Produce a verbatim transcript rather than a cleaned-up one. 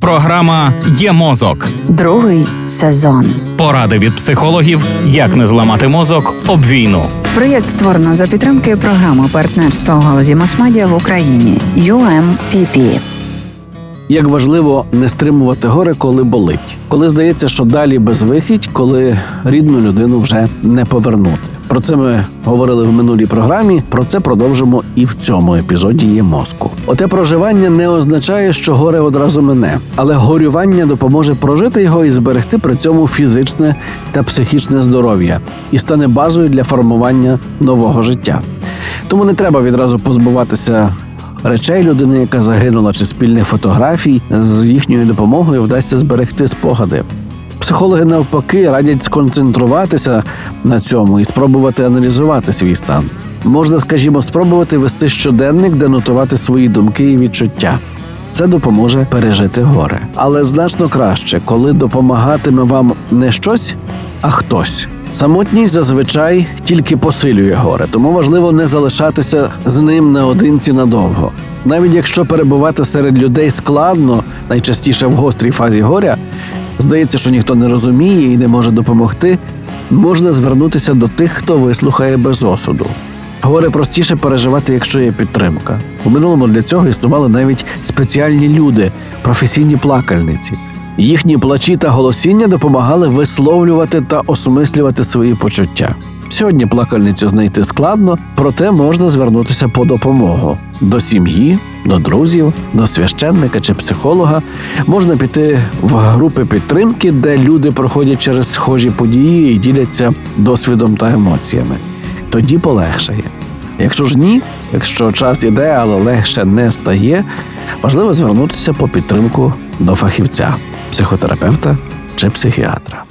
Програма «Є мозок». Другий сезон. Поради від психологів, як не зламати мозок об війну. Проєкт створено за підтримки програми партнерства у галузі мас-медіа в Україні «ю ем пі пі». Як важливо не стримувати горе, коли болить. Коли здається, що далі безвихідь, коли рідну людину вже не повернути. Про це ми говорили в минулій програмі, про це продовжимо і в цьому епізоді «Є мозку». Оте проживання не означає, що горе одразу мине, але горювання допоможе прожити його і зберегти при цьому фізичне та психічне здоров'я і стане базою для формування нового життя. Тому не треба відразу позбуватися речей людини, яка загинула, чи спільних фотографій. З їхньою допомогою вдасться зберегти спогади. Психологи, навпаки, радять сконцентруватися на цьому і спробувати аналізувати свій стан. Можна, скажімо, спробувати вести щоденник, де нотувати свої думки і відчуття. Це допоможе пережити горе. Але значно краще, коли допомагатиме вам не щось, а хтось. Самотність зазвичай тільки посилює горе, тому важливо не залишатися з ним наодинці надовго. Навіть якщо перебувати серед людей складно, найчастіше в гострій фазі горя, здається, що ніхто не розуміє і не може допомогти, можна звернутися до тих, хто вислухає без осуду. Горе простіше переживати, якщо є підтримка. У минулому для цього існували навіть спеціальні люди, професійні плакальниці. Їхні плачі та голосіння допомагали висловлювати та осмислювати свої почуття. Сьогодні плакальницю знайти складно, проте можна звернутися по допомогу. До сім'ї, до друзів, до священника чи психолога. Можна піти в групи підтримки, де люди проходять через схожі події і діляться досвідом та емоціями. Тоді полегшає. Якщо ж ні, якщо час іде, але легше не стає, важливо звернутися по підтримку до фахівця – психотерапевта чи психіатра.